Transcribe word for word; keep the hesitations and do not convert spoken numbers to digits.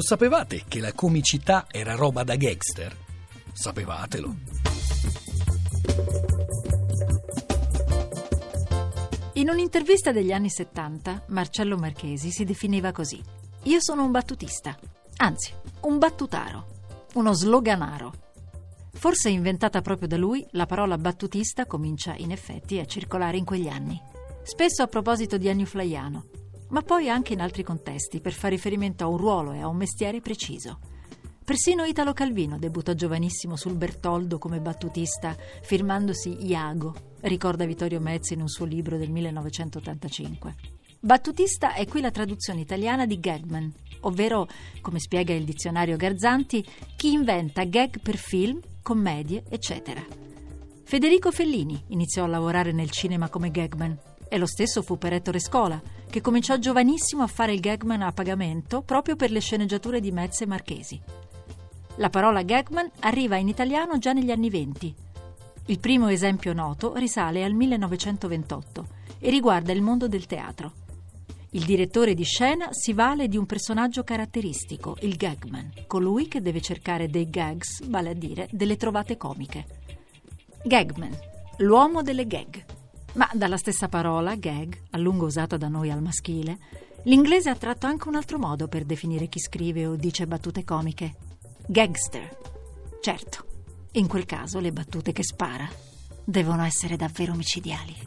Lo sapevate che la comicità era roba da gangster? Sapevatelo. In un'intervista degli anni settanta, Marcello Marchesi si definiva così: io sono un battutista, anzi, un battutaro, uno sloganaro. Forse inventata proprio da lui, la parola battutista comincia in effetti a circolare in quegli anni, spesso a proposito di Ennio Flaiano, ma poi anche in altri contesti per fare riferimento a un ruolo e a un mestiere preciso. Persino Italo Calvino debuttò giovanissimo sul Bertoldo come battutista, firmandosi Iago, ricorda Vittorio Mezzi in un suo libro del millenovecentottantacinque. Battutista è qui la traduzione italiana di gagman, ovvero, come spiega il dizionario Garzanti, chi inventa gag per film, commedie, eccetera. Federico Fellini iniziò a lavorare nel cinema come gagman, e lo stesso fu per Ettore Scola, che cominciò giovanissimo a fare il gagman a pagamento proprio per le sceneggiature di Metz e Marchesi. La parola gagman arriva in italiano già negli anni venti. Il primo esempio noto risale al millenovecentoventotto e riguarda il mondo del teatro. Il direttore di scena si vale di un personaggio caratteristico, il gagman, colui che deve cercare dei gags, vale a dire delle trovate comiche. Gagman, l'uomo delle gag. Ma dalla stessa parola, gag, a lungo usata da noi al maschile, l'inglese ha tratto anche un altro modo per definire chi scrive o dice battute comiche: gangster. Certo, in quel caso le battute che spara devono essere davvero omicidiali.